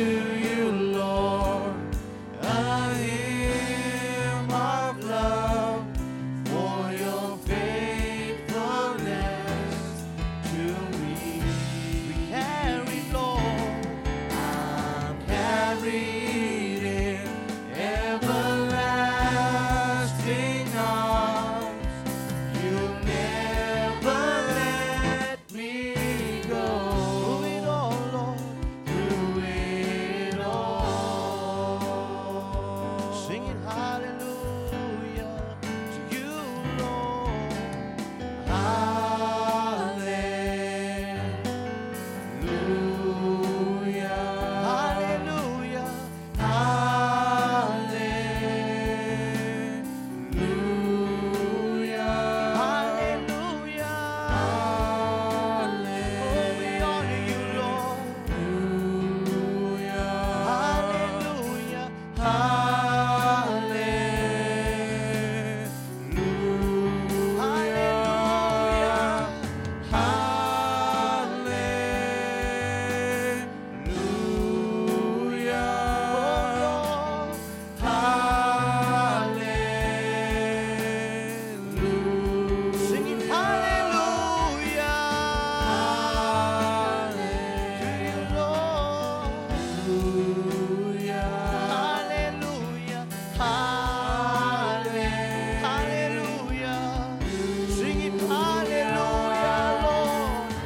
to you, Lord. I am of love for your faithfulness to me. We carry, Lord, I'm carried in everlasting arms. You'll never let me go. Through it all, Lord. Through it all. Singing hallelujah to you, Lord. Hallelujah. Hallelujah. Hallelujah. Hallelujah. Oh, we honor you, Lord. Hallelujah. Hallelujah. Hallelujah. Hallelujah. Singing hallelujah to you, Lord. Hallelujah. Hallelujah. Singing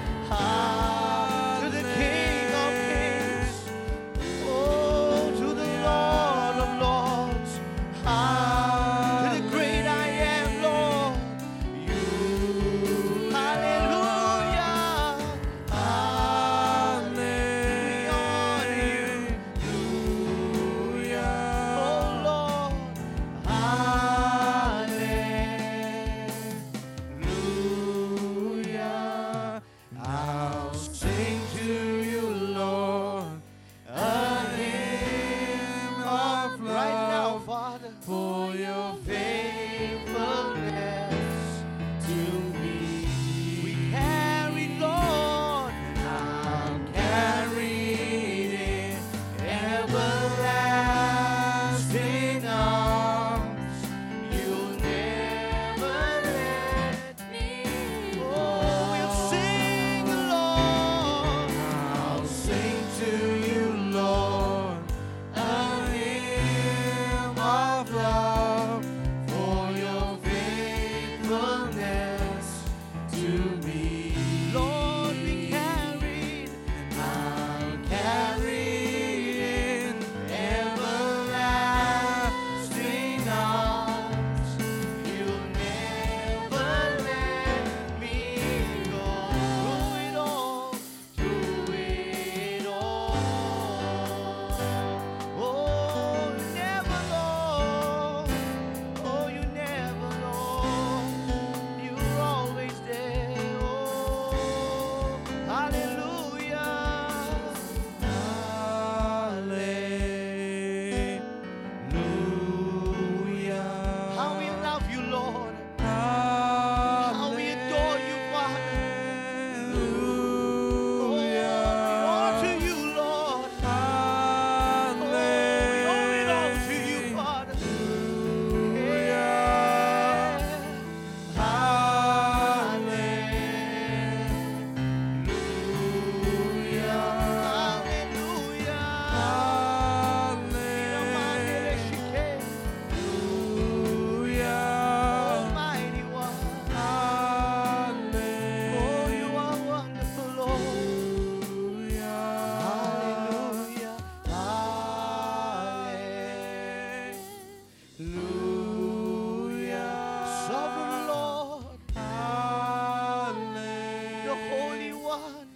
hallelujah, Lord. To the King of Kings. Oh, to the Lord of Lords. To the great I am, Lord. You. Hallelujah. We honor you, oh Lord. Hallelujah. I'll sing to you, Lord, a hymn of Right now, love Father. for your faithfulness to me. We carry, Lord, I'm carried in everlasting arms. You'll never let me go. Oh, we'll sing, Lord. I'll sing to you, Lord, a hymn of love for your faithfulness to me. Lord, be carried. I'll carry in everlasting arms. You'll never let me go. Through it all, through it all. Oh, you never know. Oh, you never know. You're always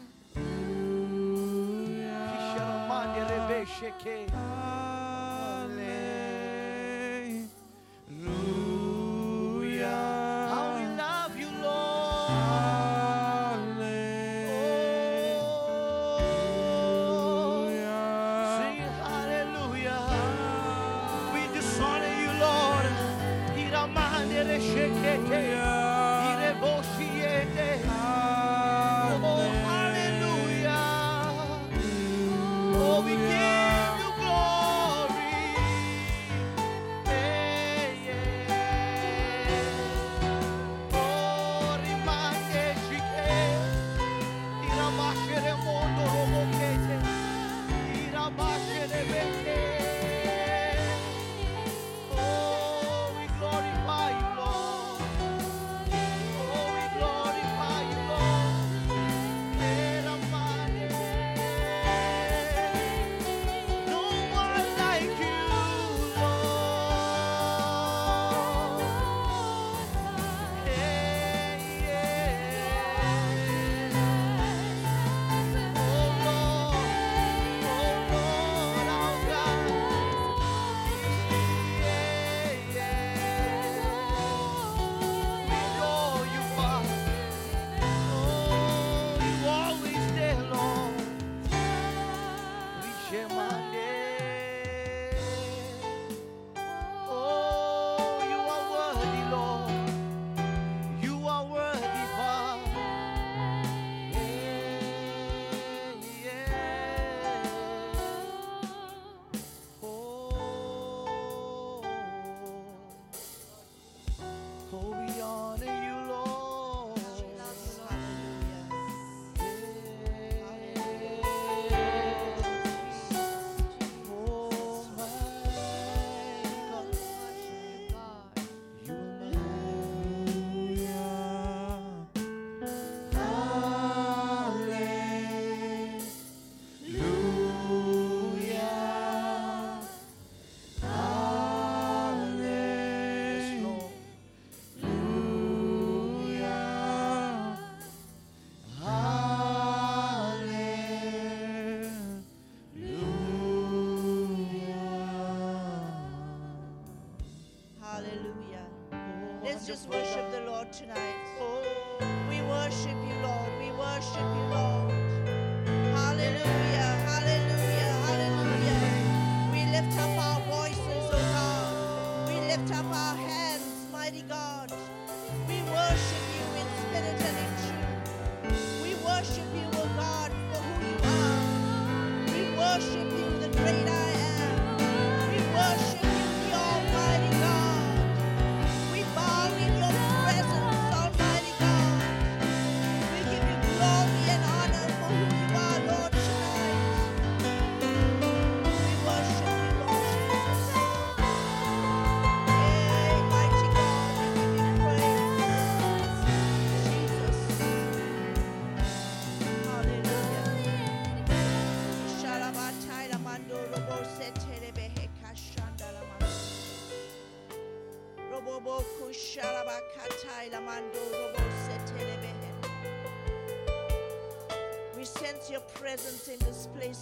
there. Oh, hallelujah. Hallelujah. How we love you, Lord. How we adore you, Father. Oh, we honor to you, Lord. Oh, we owe it all to you, Father. Yeah. Hallelujah. Almighty One. Oh, you are wonderful, Lord. Hallelujah. Sovereign Lord, the Holy One. Kisharamande Rebe Sheke. How we love you, Lord. Oh, sing hallelujah. We dishonor you, Lord. Iramande Reshekeke. Ireboshiete. Oh, hallelujah. Oh, we give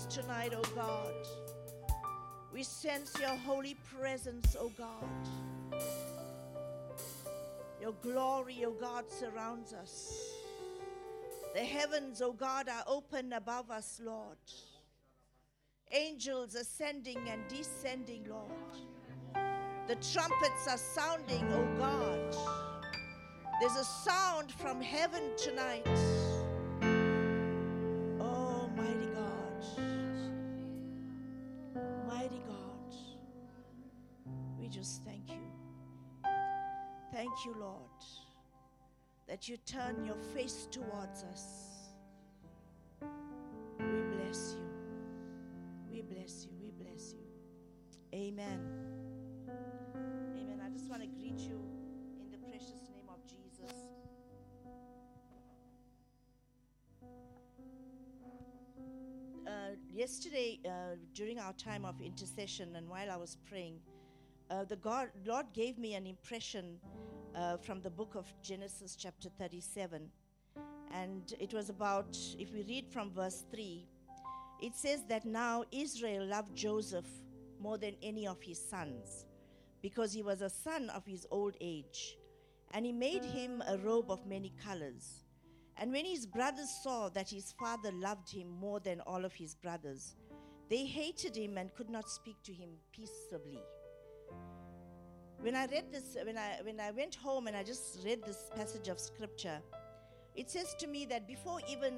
Tonight, O God, we sense your holy presence, O God. Your glory, O God, surrounds us. The heavens, O God, are open above us, Lord. Angels ascending and descending, Lord. The trumpets are sounding, O God. There's a sound from heaven tonight. Thank you, Lord, that you turn your face towards us. We bless you. We bless you. We bless you. Amen. Amen. I just want to greet you in the precious name of Jesus. Yesterday, during our time of intercession and while I was praying, the Lord gave me an impression from the book of Genesis chapter 37, and it was about, if we read from verse 3, it says that now Israel loved Joseph more than any of his sons, because he was a son of his old age, and he made him a robe of many colors. And when his brothers saw that his father loved him more than all of his brothers, they hated him and could not speak to him peaceably. When I read this, when I went home and I just read this passage of scripture, it says to me that before even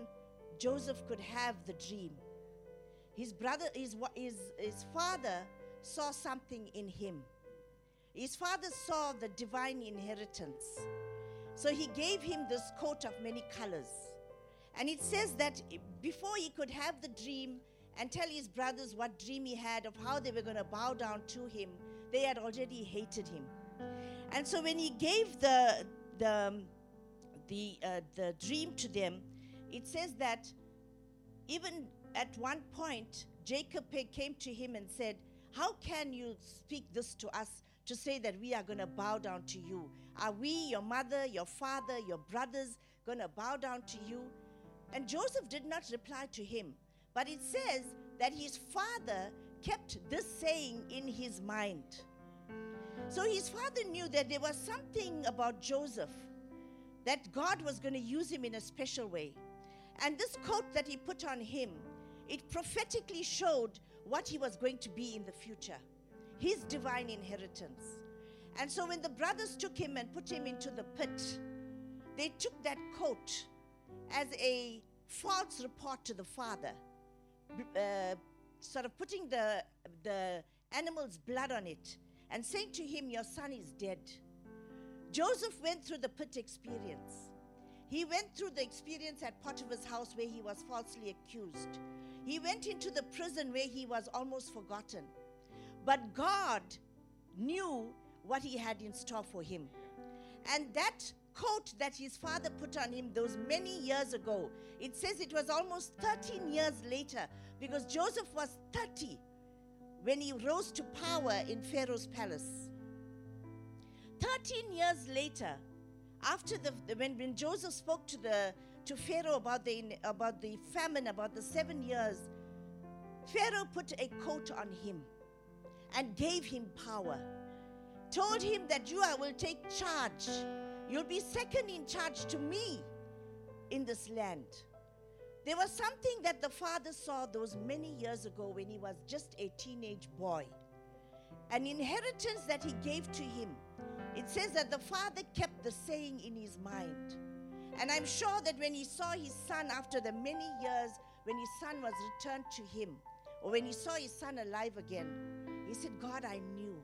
Joseph could have the dream, his father saw something in him. His father saw the divine inheritance. So he gave him this coat of many colors. And it says that before he could have the dream and tell his brothers what dream he had of how they were going to bow down to him, they had already hated him. And so when he gave the dream to them, it says that even at one point, Jacob came to him and said, "How can you speak this to us, to say that we are going to bow down to you? Are we, your mother, your father, your brothers, going to bow down to you?" And Joseph did not reply to him. But it says that his father kept this saying in his mind. So his father knew that there was something about Joseph, that God was going to use him in a special way. And this coat that he put on him, it prophetically showed what he was going to be in the future, his divine inheritance. And so when the brothers took him and put him into the pit, they took that coat as a false report to the father, sort of putting the animal's blood on it and saying to him, your son is dead. Joseph went through the pit experience. He went through the experience at Potiphar's house where he was falsely accused. He went into the prison where he was almost forgotten. But God knew what he had in store for him. And that coat that his father put on him those many years ago, it says it was almost 13 years later, because Joseph was 30 when he rose to power in Pharaoh's palace. 13 years later, after when Joseph spoke to Pharaoh about the famine, about the 7 years, Pharaoh put a coat on him and gave him power. Told him that you will take charge. You'll be second in charge to me in this land. There was something that the father saw those many years ago when he was just a teenage boy. An inheritance that he gave to him. It says that the father kept the saying in his mind. And I'm sure that when he saw his son after the many years, when his son was returned to him, or when he saw his son alive again, he said, God, I knew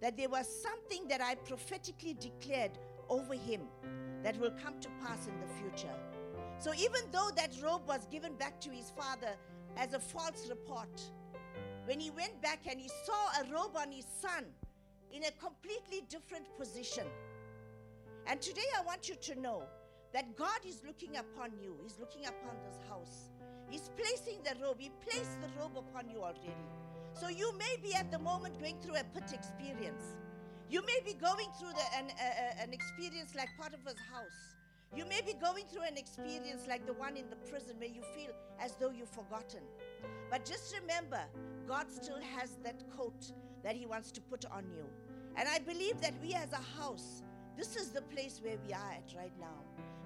that there was something that I prophetically declared over him that will come to pass in the future. So even though that robe was given back to his father as a false report, when he went back and he saw a robe on his son in a completely different position. And today I want you to know that God is looking upon you. He's looking upon this house. He's placing the robe. He placed the robe upon you already. So you may be at the moment going through a pit experience. You may be going through an experience like Potiphar's house. You may be going through an experience like the one in the prison where you feel as though you've forgotten. But just remember, God still has that coat that he wants to put on you. And I believe that we as a house, this is the place where we are at right now.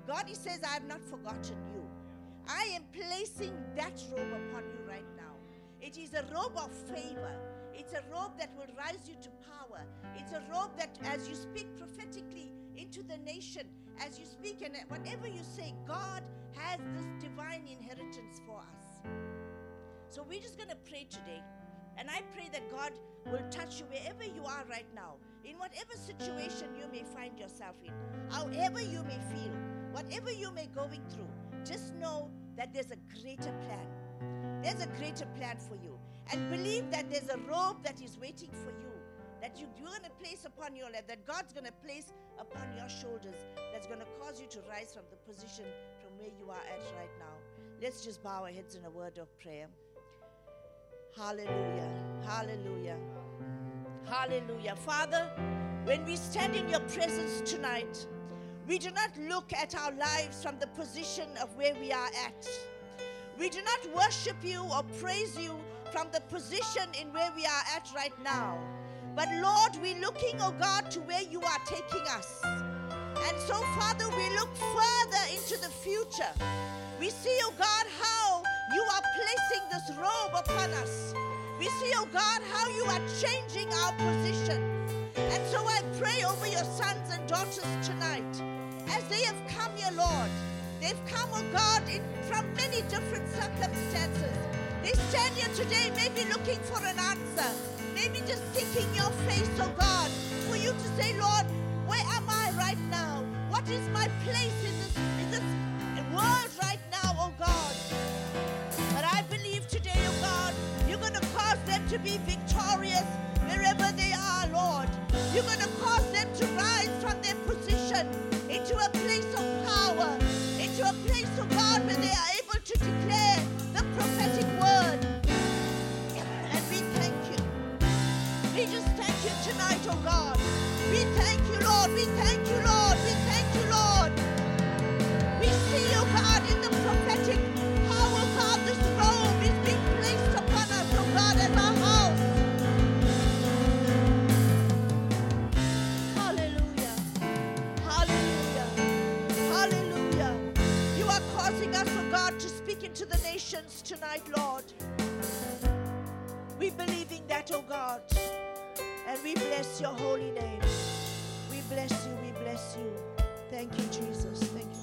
God, he says, I have not forgotten you. I am placing that robe upon you right now. It is a robe of favor. It's a robe that will rise you to power. It's a robe that as you speak prophetically into the nation, as you speak and whatever you say, God has this divine inheritance for us. So we're just going to pray today. And I pray that God will touch you wherever you are right now, in whatever situation you may find yourself in, however you may feel, whatever you may be going through, just know that there's a greater plan. There's a greater plan for you. And believe that there's a robe that is waiting for you, that you're going to place upon your lap, that God's going to place upon your shoulders, that's going to cause you to rise from the position from where you are at right now. Let's just bow our heads in a word of prayer. Hallelujah, hallelujah, hallelujah. Father, when we stand in your presence tonight, we do not look at our lives from the position of where we are at. We do not worship you or praise you from the position in where we are at right now. But Lord, we're looking, oh God, to where you are taking us. And so, Father, we look further into the future. We see, oh God, how you are placing this robe upon us. We see, oh God, how you are changing our position. And so I pray over your sons and daughters tonight. As they have come here, Lord, they've come, oh God, from many different circumstances. They stand here today maybe looking for an answer, maybe just seeking your face, oh God, for you to say, Lord, where am I right now? What is my place in this world right now, oh God? But I believe today, oh God, you're going to cause them to be victorious wherever they are, Lord. You're going to cause them to rise from their position into a place of power, into a place, oh God, where they are able to declare the prophetic word. And we thank you. We just thank you tonight, oh God. We thank you, Lord. We thank you, Lord. We thank you, Lord. We see, oh God, in the prophetic power, God, this robe is being placed upon us, oh God, as our house. Hallelujah. Hallelujah. Hallelujah. You are causing us, oh God, to speak into the nations tonight, Lord. God. And we bless your holy name. We bless you. We bless you. Thank you, Jesus. Thank you.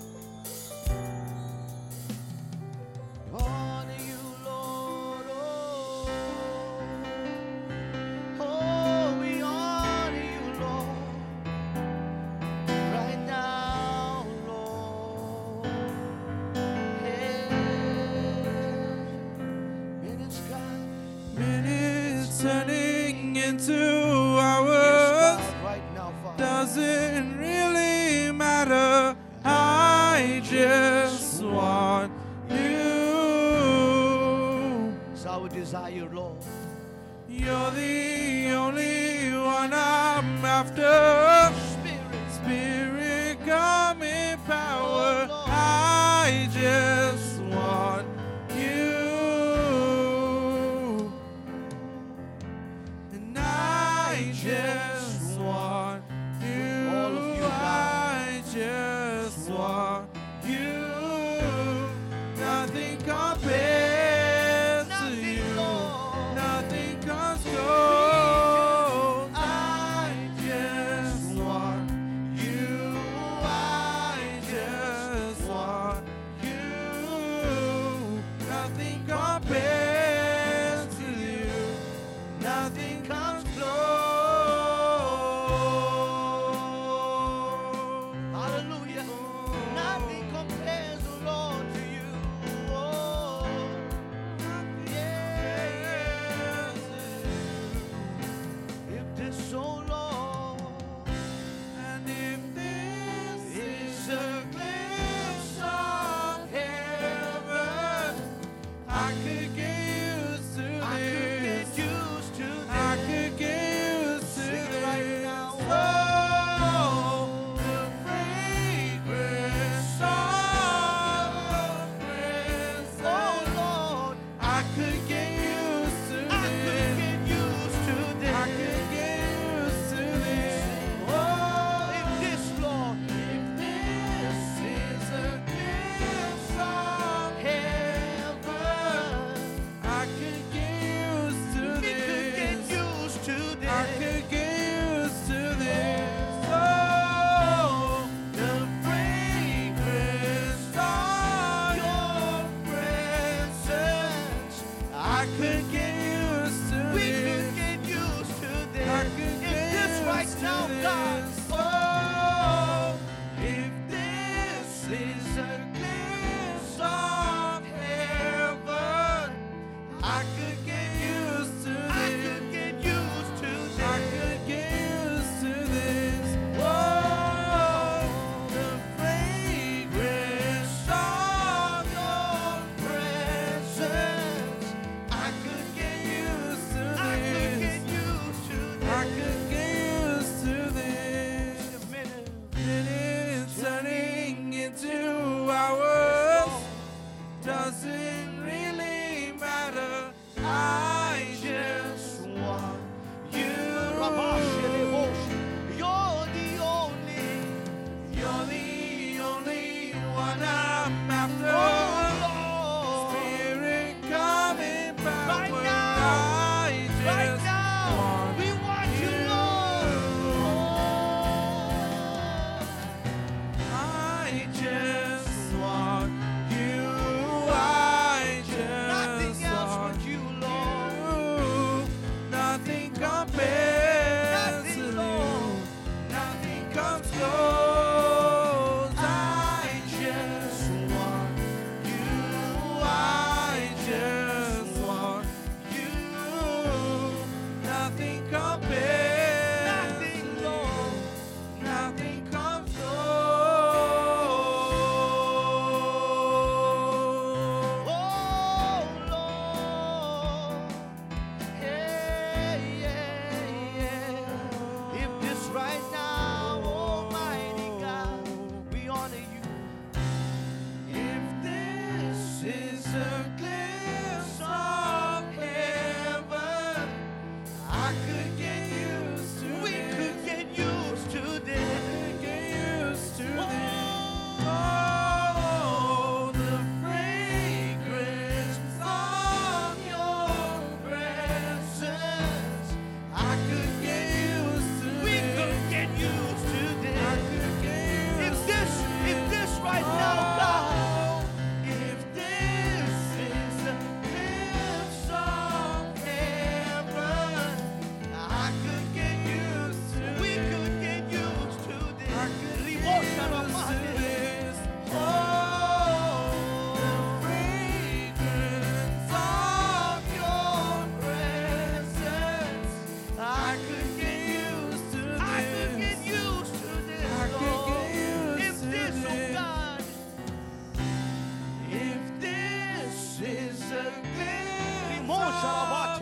Oh,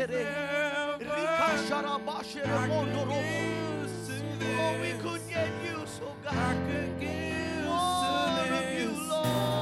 we could get used, oh God. I could get more of you, Lord.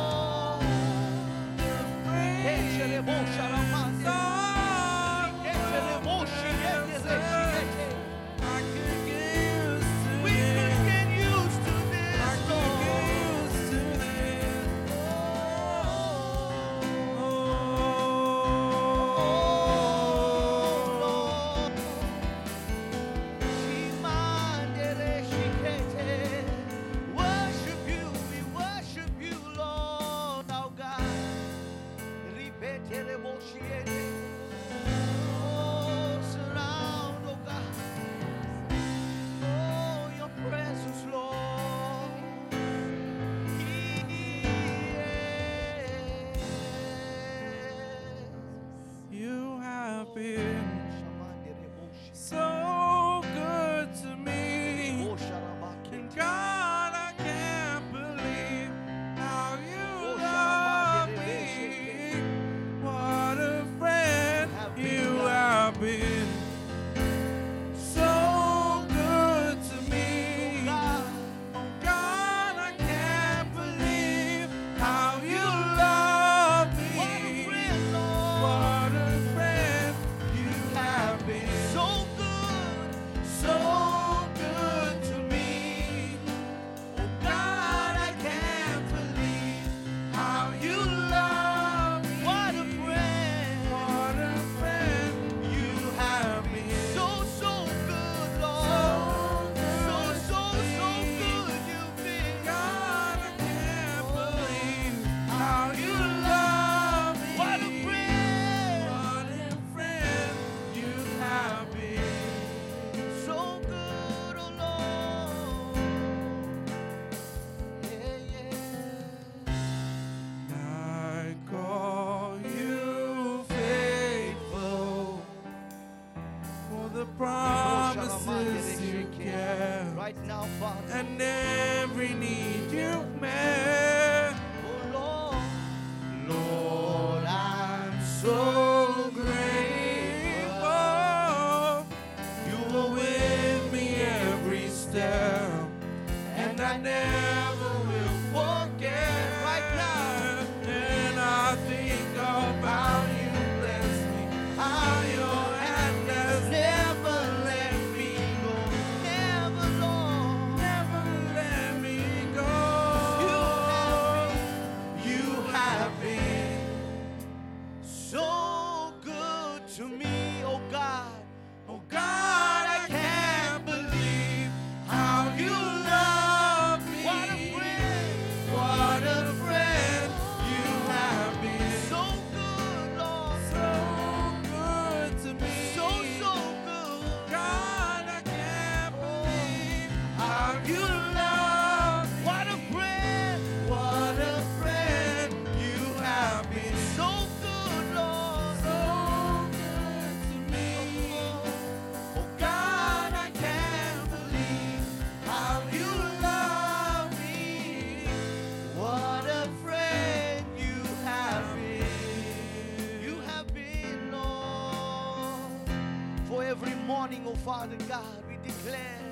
Father God, we declare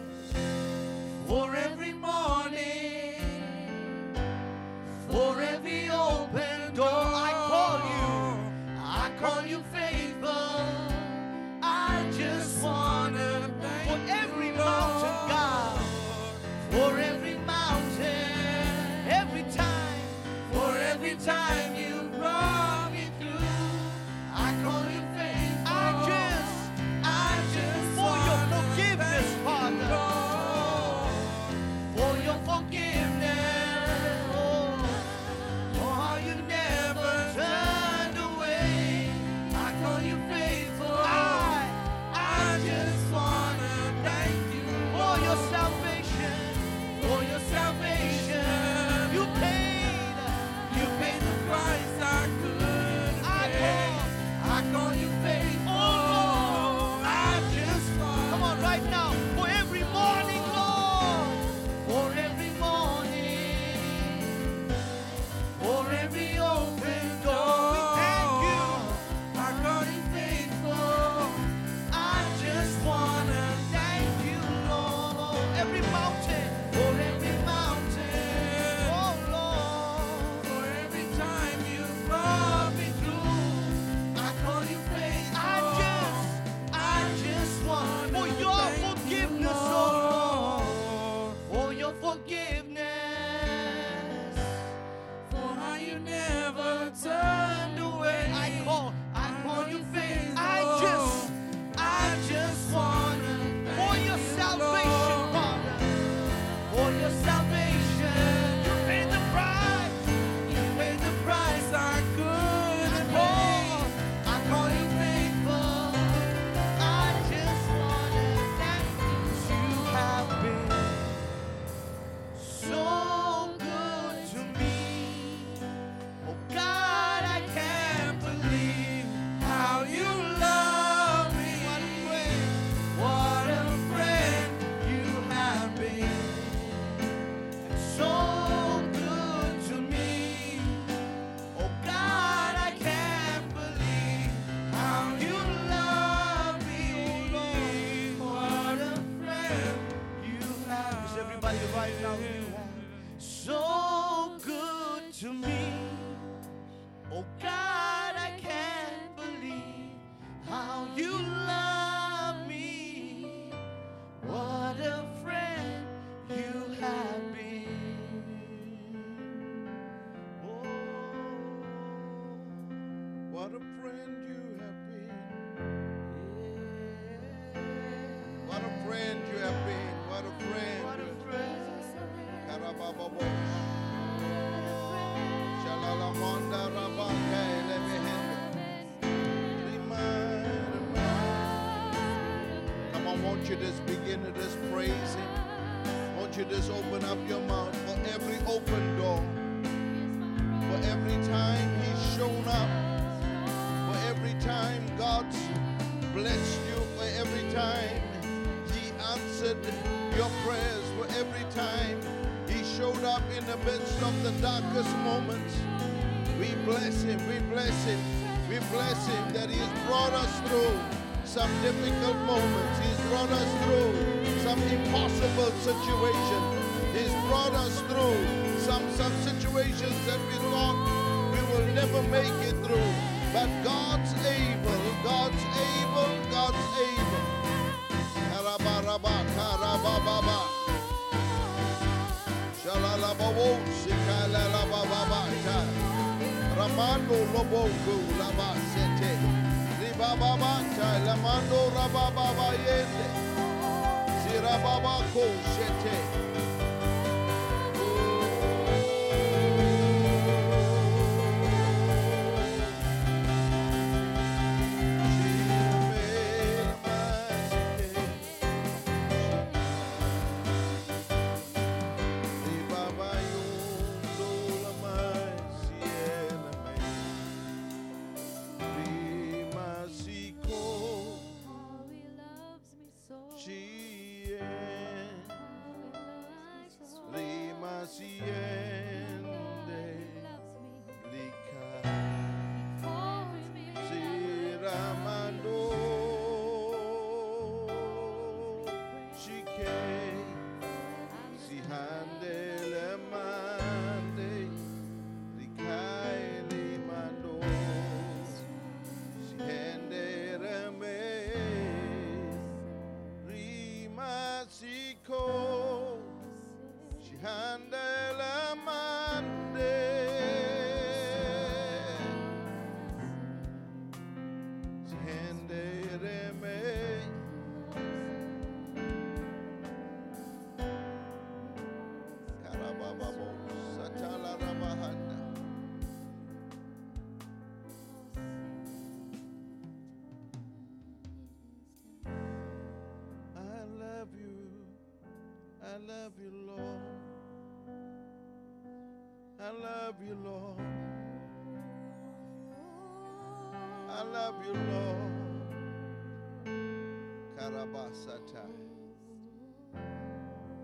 for every open door, I call you faithful. I just want to thank you for every mountain, God, for every mountain, every time, for every time you brought me through, I call you faithful. Every open door, we thank you. I call you faithful. Come on, won't you just begin to just praise Him? Won't you just open up your mouth for every open door, for every time He's shown up, for every time God's blessed you, for every time He answered your prayers, for every time He showed up in the midst of the darkest moments. We bless Him, we bless Him, we bless Him that He has brought us through some difficult moments. He's brought us through some impossible situations. He's brought us through some situations that we thought we will never make it through. But God's able, God's able, God's able. Ramando Lobongo Laba Sete Ribababa Lamando Rababa Yende Sirababa Ko Sete.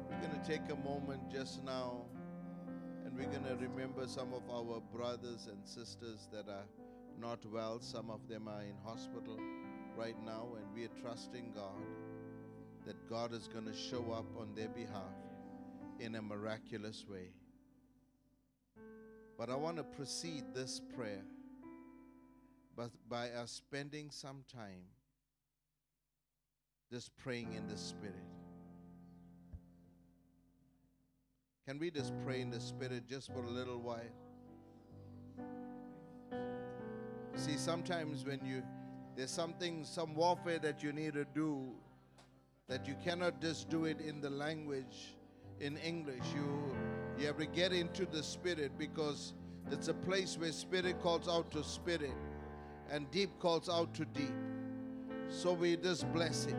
We're going to take a moment just now and we're going to remember some of our brothers and sisters that are not well. Some of them are in hospital right now, and we are trusting God that God is going to show up on their behalf in a miraculous way. But I want to precede this prayer by us spending some time just praying in the Spirit. Can we just pray in the Spirit just for a little while? See, sometimes when there's something, some warfare that you need to do, that you cannot just do it in the language, in English. You have to get into the Spirit, because it's a place where Spirit calls out to Spirit and deep calls out to deep. So we just bless Him.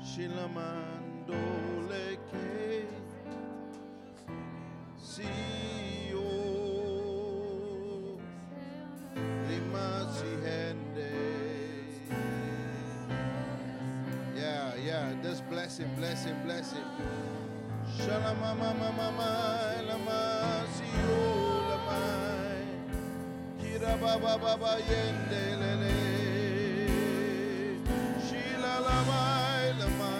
Shilamandoleke Sio Rimasihende. Yeah, just bless Him, bless Him, bless Him. Shalamamamamamai Lamasio Lamai Kira Baba Baba Yendelele Shila Lamai Lamai.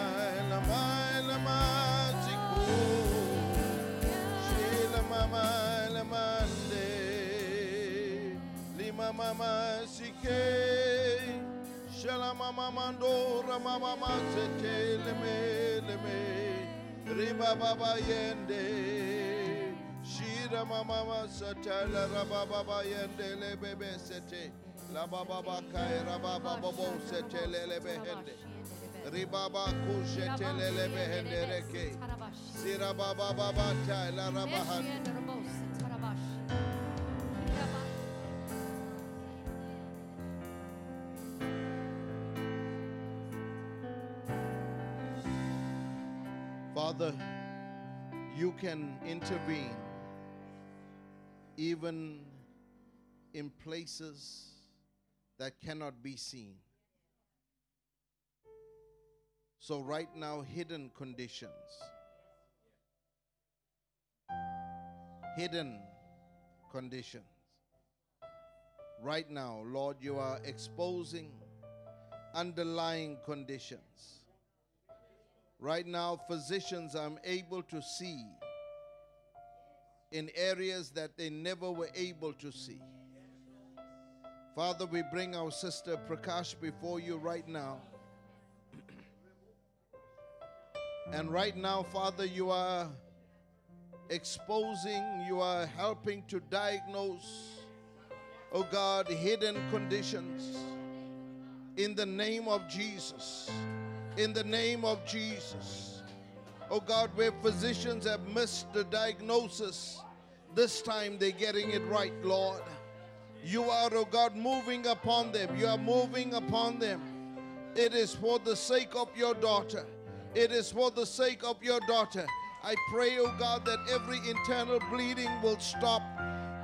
Mama sike shala mama mandora mama masete leme riba baba yende shira mama masata la raba baba yende lebebe sete la baba baba kai raba baba bo sete lelebe hende. Ribaba Kushetelele Behendereke, Sirababa Babata, Larabahan. Father, you can intervene even in places that cannot be seen. So right now, hidden conditions, right now, Lord, you are exposing underlying conditions. Right now, physicians are able to see in areas that they never were able to see. Father, we bring our sister Prakash before you right now. And right now, Father, you are exposing, you are helping to diagnose, oh God, hidden conditions. In the name of Jesus. In the name of Jesus. Oh God, where physicians have missed the diagnosis, this time they're getting it right, Lord. You are, oh God, moving upon them. You are moving upon them. It is for the sake of your daughter. It is for the sake of your daughter. I pray, oh God, that every internal bleeding will stop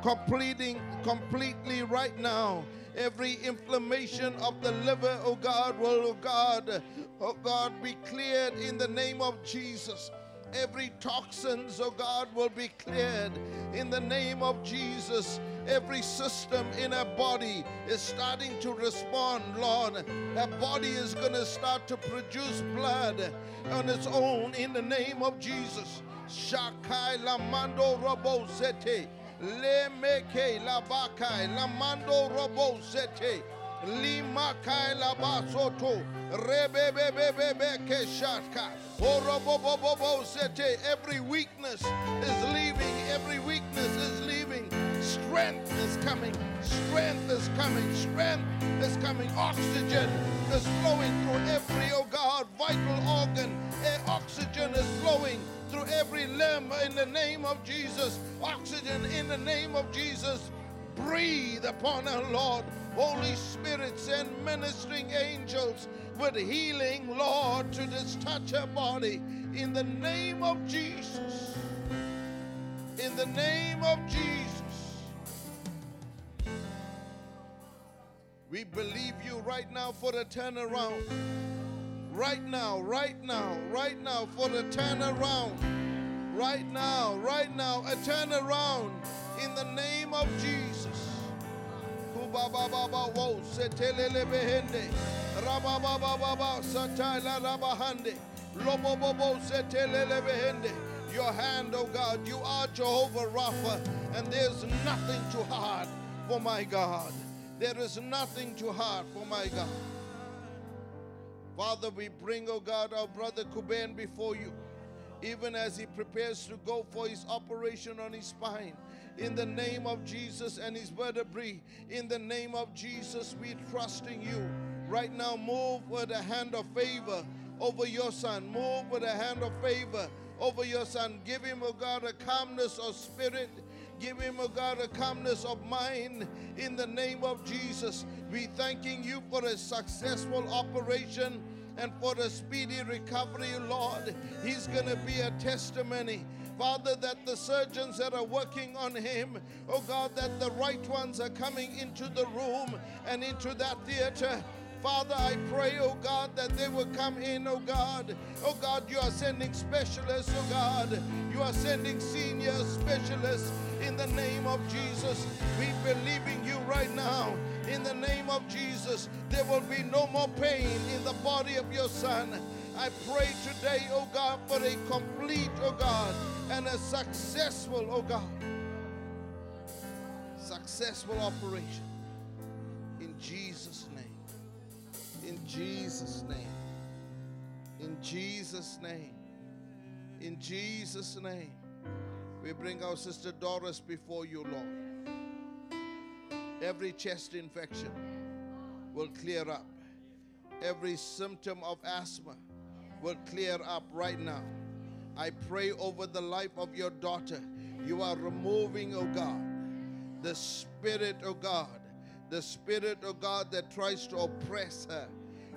completely right now. Every inflammation of the liver, oh God, will, oh God, be cleared in the name of Jesus. Every toxins, oh God, will be cleared in the name of Jesus. Every system in her body is starting to respond, Lord. Her body is going to start to produce blood on its own in the name of Jesus. Shakai Lamando Robo Zete. Lemeke Labakai Lamando Robo Zete. Limakai Labasoto. Rebebebebeke Shatka. Orobo Bobo Zete. Every weakness is leaving. Every weakness is leaving. Strength is coming. Strength is coming. Strength is coming. Oxygen is flowing through every, oh God, vital organ. Oxygen is flowing through every limb in the name of Jesus. Oxygen in the name of Jesus. Breathe upon her, Lord. Holy Spirit, send ministering angels with healing, Lord, to just touch her body in the name of Jesus. In the name of Jesus. We believe you right now for a turnaround. Right now for a turnaround. Right now, a turnaround in the name of Jesus. Your hand, oh God, you are Jehovah Rapha, and there's nothing too hard for my God. There is nothing too hard for my God. Father, we bring, oh God, our brother Kuben before you, even as he prepares to go for his operation on his spine. In the name of Jesus and his vertebrae, in the name of Jesus, we trust in you. Right now, move with a hand of favor over your son. Move with a hand of favor over your son. Give him, oh God, a calmness of spirit. Give him, oh God, a calmness of mind in the name of Jesus. We thanking you for a successful operation and for a speedy recovery, Lord. He's going to be a testimony. Father, that the surgeons that are working on him, oh God, that the right ones are coming into the room and into that theater. Father, I pray, oh God, that they will come in, oh God. Oh God, you are sending specialists, oh God. You are sending senior specialists in the name of Jesus. We believe in you right now. In the name of Jesus, there will be no more pain in the body of your son. I pray today, oh God, for a complete, oh God, and a successful, oh God, successful operation. In Jesus' name. In Jesus' name, in Jesus' name, in Jesus' name, we bring our sister Doris before you, Lord. Every chest infection will clear up. Every symptom of asthma will clear up right now. I pray over the life of your daughter. You are removing, oh God, the spirit, oh God, the spirit, oh God, that tries to oppress her.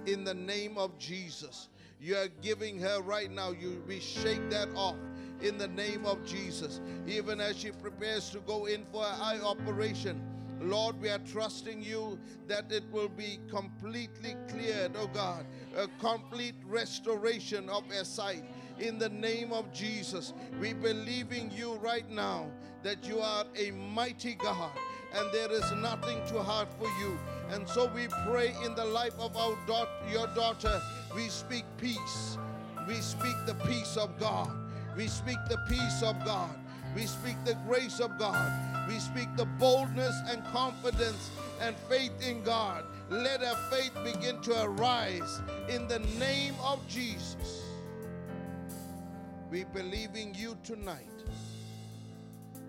In the name of Jesus, you are giving her right now. We shake that off in the name of Jesus. Even as she prepares to go in for an eye operation, Lord, we are trusting you that it will be completely cleared, oh God, a complete restoration of her sight. In the name of Jesus, we believe in you right now that you are a mighty God and there is nothing too hard for you. And so we pray in the life of your daughter, we speak peace. We speak the peace of God. We speak the peace of God. We speak the grace of God. We speak the boldness and confidence and faith in God. Let our faith begin to arise in the name of Jesus. We believe in you tonight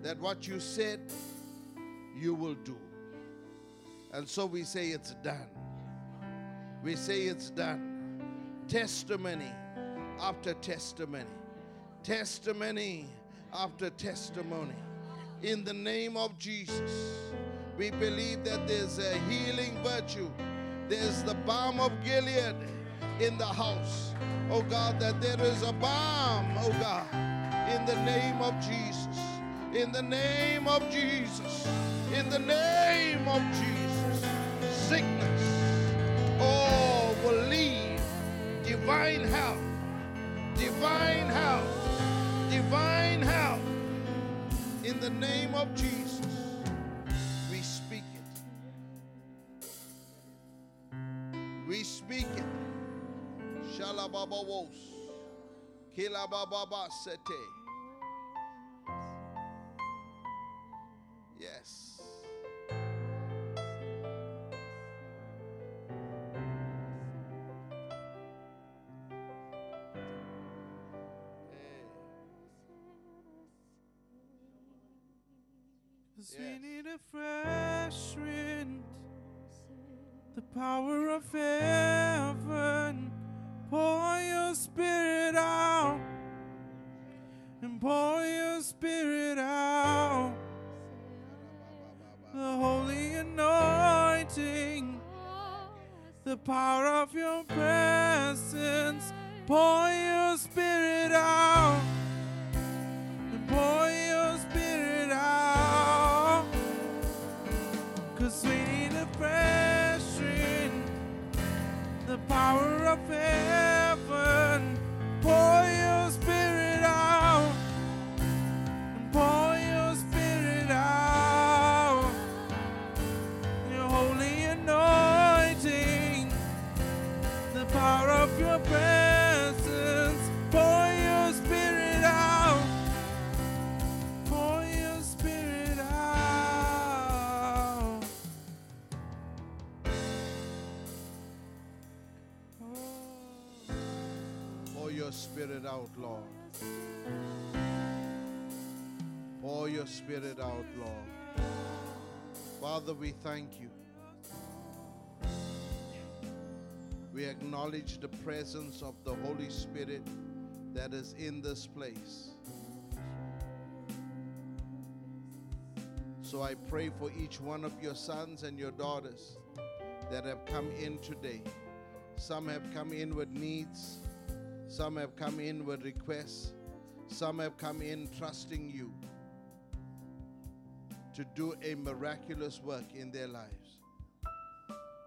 that what you said, you will do. And so we say it's done. We say it's done. Testimony after testimony. Testimony after testimony. In the name of Jesus, we believe that there's a healing virtue. There's the balm of Gilead in the house. Oh God, that there is a balm, oh God, in the name of Jesus. In the name of Jesus. In the name of Jesus. Sickness, oh, will leave. Divine health. Divine health. Divine health. In the name of Jesus, we speak it. We speak it. Shalababa wos. Kilababa sete. Yes. We need a fresh wind, the power of heaven. Pour your spirit out, and pour your spirit out. The holy anointing, the power of your presence. Pour your spirit out, and pour your spirit out. 'Cause we need a fresh wind, the power of heaven. Pour your spirit out, and pour your spirit out. Your holy anointing, the power of your presence. Pour your spirit out. Spirit out, Lord. Pour your spirit out, Lord. Father, we thank you. We acknowledge the presence of the Holy Spirit that is in this place. So I pray for each one of your sons and your daughters that have come in today. Some have come in with needs. Some have come in with requests. Some have come in trusting you to do a miraculous work in their lives.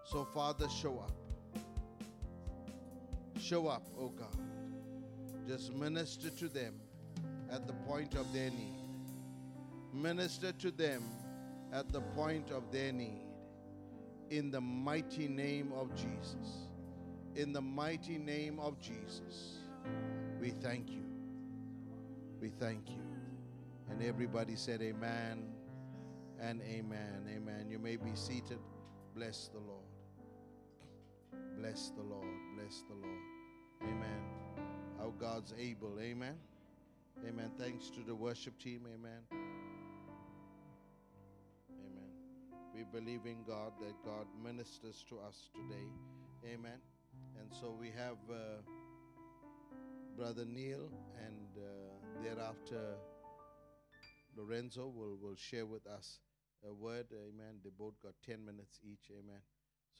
So, Father, show up. Show up, oh God. Just minister to them at the point of their need. Minister to them at the point of their need. In the mighty name of Jesus. In the mighty name of Jesus, we thank you. We thank you. And everybody said amen and amen. Amen. You may be seated. Bless the Lord. Bless the Lord. Bless the Lord. Amen. Our God's able. Amen. Amen. Thanks to the worship team. Amen. Amen. We believe in God that God ministers to us today. Amen. And so we have Brother Neil, and thereafter Lorenzo will share with us a word, amen. They both got 10 minutes each, amen.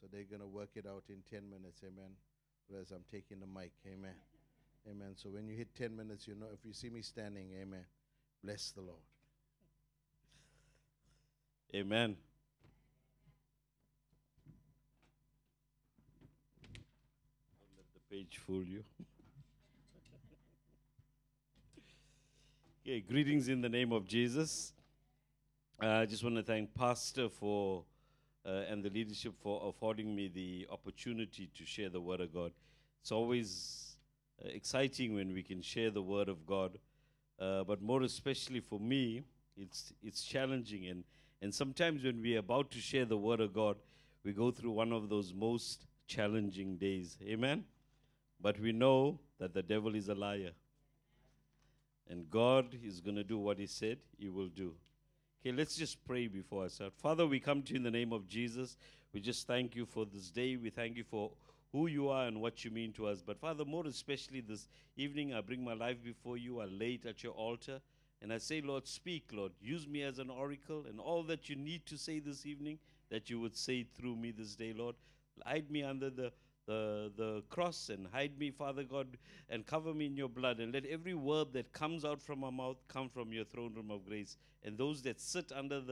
So they're going to work it out in 10 minutes, amen. Whereas I'm taking the mic, amen. Amen. So when you hit 10 minutes, you know, if you see me standing, amen. Bless the Lord. Amen. I'll let the page fool you. Okay, greetings in the name of Jesus. I just want to thank Pastor for and the leadership for affording me the opportunity to share the Word of God. It's always exciting when we can share the Word of God, but more especially for me, it's challenging. And sometimes when we are about to share the Word of God, we go through one of those most challenging days. Amen? But we know that the devil is a liar. And God is going to do what He said He will do. Okay, let's just pray before I start. Father, we come to You in the name of Jesus. We just thank You for this day. We thank You for who You are and what You mean to us. But Father, more especially this evening, I bring my life before You. I lay it at Your altar. And I say, Lord, speak, Lord. Use me as an oracle. And all that You need to say this evening, that You would say through me this day, Lord. Hide me under the cross, and hide me, Father God, and cover me in Your blood, and let every word that comes out from my mouth come from Your throne room of grace. And those that sit under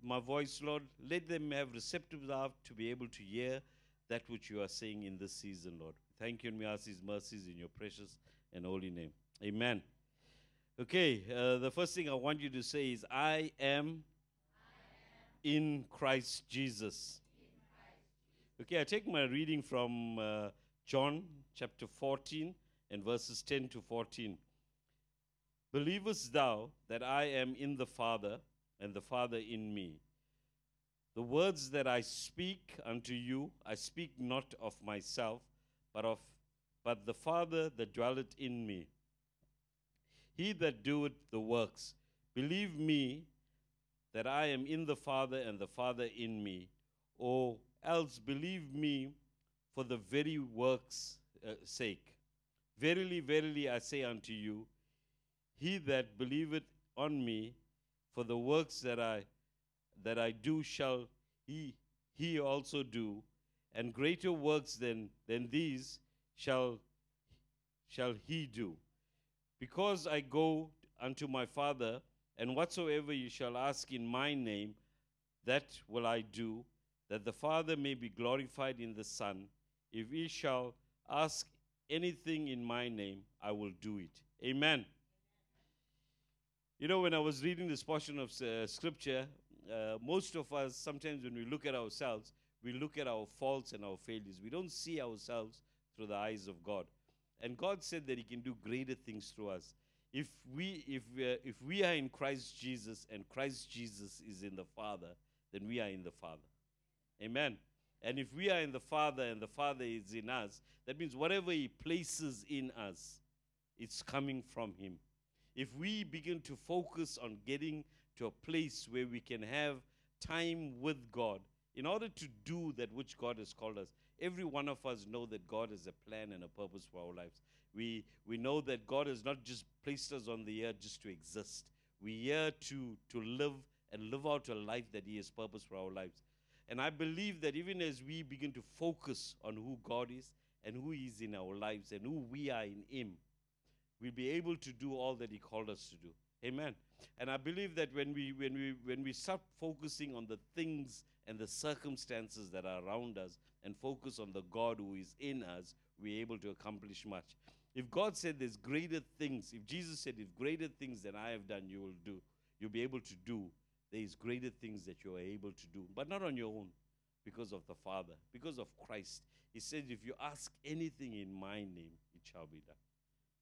my voice, Lord, let them have receptive ears to be able to hear that which You are saying in this season, Lord. Thank You, and we ask these mercies in Your precious and holy name. Amen. Okay, the first thing I want you to say is, I am in Christ Jesus. Okay, I take my reading from John chapter 14 and verses 10 to 14. Believest thou that I am in the Father, and the Father in me? The words that I speak unto you, I speak not of myself, but the Father that dwelleth in me. He that doeth the works. Believe me that I am in the Father, and the Father in me. O else believe me for the very works' sake. Verily, verily, I say unto you, he that believeth on me, for the works that I do shall he also do, and greater works than these shall he do. Because I go unto my Father, and whatsoever you shall ask in my name, that will I do, that the Father may be glorified in the Son. If ye shall ask anything in my name, I will do it. Amen. You know, when I was reading this portion of Scripture, most of us, sometimes when we look at ourselves, we look at our faults and our failures. We don't see ourselves through the eyes of God. And God said that He can do greater things through us. If we are in Christ Jesus, and Christ Jesus is in the Father, then we are in the Father. Amen. And if we are in the Father and the Father is in us, that means whatever He places in us, it's coming from Him. If we begin to focus on getting to a place where we can have time with God, in order to do that which God has called us, every one of us know that God has a plan and a purpose for our lives. We know that God has not just placed us on the earth just to exist. We're here to live and live out a life that He has purposed for our lives. And I believe that even as we begin to focus on who God is and who He is in our lives and who we are in Him, we'll be able to do all that He called us to do. Amen. And I believe that when we start focusing on the things and the circumstances that are around us and focus on the God who is in us, we're able to accomplish much. If God said there's greater things, if Jesus said, if greater things than I have done you will do, you'll be able to do. There is greater things that you are able to do, but not on your own, because of the Father, because of Christ. He says, if you ask anything in my name, it shall be done.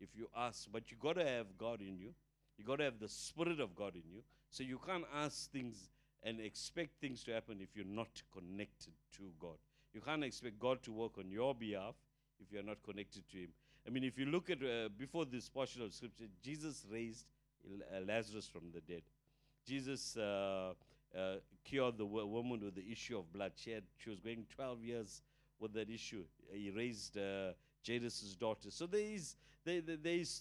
If you ask, but you got to have God in you. You got to have the Spirit of God in you. So you can't ask things and expect things to happen if you're not connected to God. You can't expect God to work on your behalf if you're not connected to Him. I mean, if you look at, before this portion of Scripture, Jesus raised Lazarus from the dead. Jesus cured the woman with the issue of blood. She was going 12 years with that issue. He raised Jairus' daughter. So there is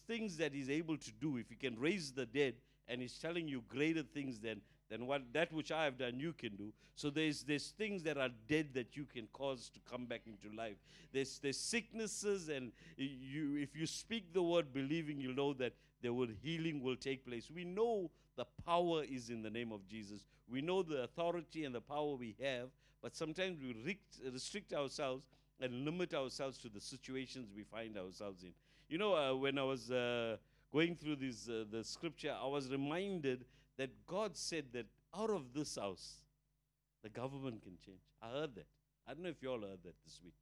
things that he's able to do. If he can raise the dead, and he's telling you greater things than what that which I have done you can do. So there's things that are dead that you can cause to come back into life. There's sicknesses, and if you speak the word believing, you'll know that healing will take place. We know the power is in the name of Jesus. We know the authority and the power we have, but sometimes we restrict ourselves and limit ourselves to the situations we find ourselves in. You know, when I was going through this, the scripture, I was reminded that God said that out of this house, the government can change. I heard that. I don't know if you all heard that this week.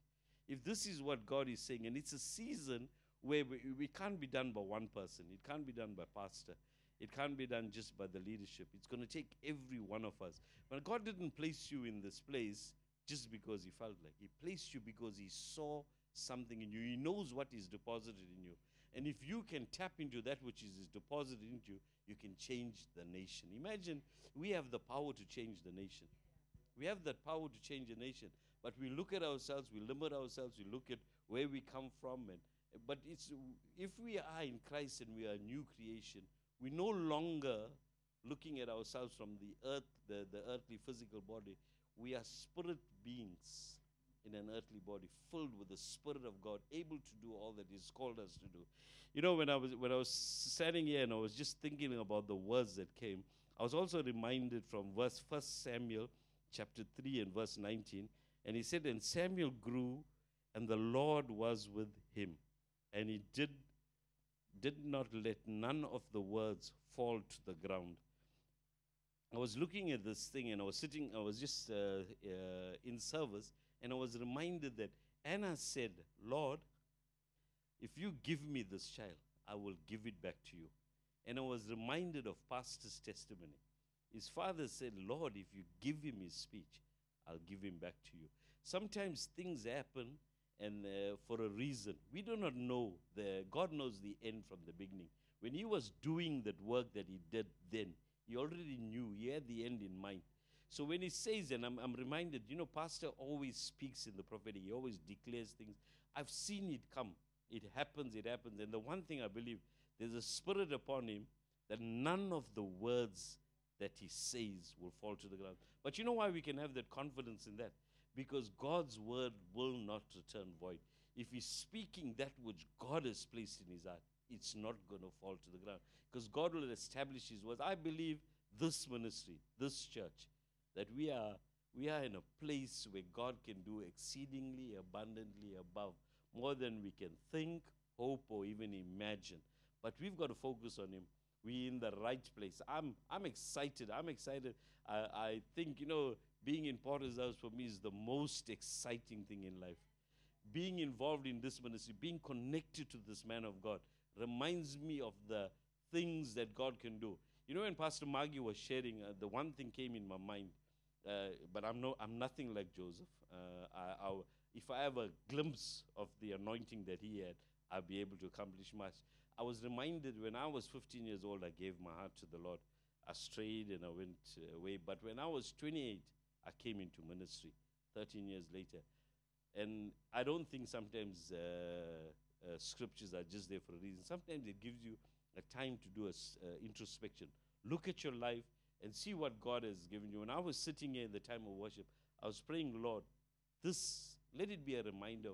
If this is what God is saying, and it's a season where we can't be done by one person. It can't be done by pastor. It can't be done just by the leadership. It's going to take every one of us. But God didn't place you in this place just because he felt like. He placed you because he saw something in you. He knows what is deposited in you. And if you can tap into that which is deposited into you, you can change the nation. Imagine we have the power to change the nation. We have that power to change the nation. But we look at ourselves, we limit ourselves, we look at where we come from. But if we are in Christ and we are a new creation, we no longer looking at ourselves from the earth, the earthly physical body. We are spirit beings in an earthly body, filled with the Spirit of God, able to do all that he's called us to do. You know, when I was standing here and I was just thinking about the words that came, I was also reminded from verse 1 Samuel chapter 3 and verse 19. And he said, and Samuel grew, and the Lord was with him. And he did not let none of the words fall to the ground. I was looking at this thing, and I was just in service, and I was reminded that Anna said, Lord, if you give me this child, I will give it back to you. And I was reminded of Pastor's testimony. His father said, Lord, if you give him his speech, I'll give him back to you. Sometimes things happen and for a reason. We do not know. God knows the end from the beginning. When he was doing that work that he did then, he already knew. He had the end in mind. So when he says, and I'm reminded, you know, Pastor always speaks in the prophetic. He always declares things. I've seen it come. It happens. And the one thing I believe, there's a spirit upon him that none of the words that he says will fall to the ground. But you know why we can have that confidence in that? Because God's word will not return void. If he's speaking that which God has placed in his heart, it's not going to fall to the ground. Because God will establish his words. I believe this ministry, this church, that we are in a place where God can do exceedingly abundantly above, more than we can think, hope, or even imagine. But we've got to focus on him. We're in the right place. I'm excited. I think, you know, being in Potter's House for me is the most exciting thing in life. Being involved in this ministry, being connected to this man of God, reminds me of the things that God can do. You know, when Pastor Maggie was sharing, the one thing came in my mind. But I'm nothing like Joseph. If I have a glimpse of the anointing that he had, I'll be able to accomplish much. I was reminded when I was 15 years old, I gave my heart to the Lord. I strayed and I went away. But when I was 28, I came into ministry 13 years later. And I don't think sometimes scriptures are just there for a reason. Sometimes it gives you a time to do an introspection. Look at your life and see what God has given you. When I was sitting here in the time of worship, I was praying, Lord, let it be a reminder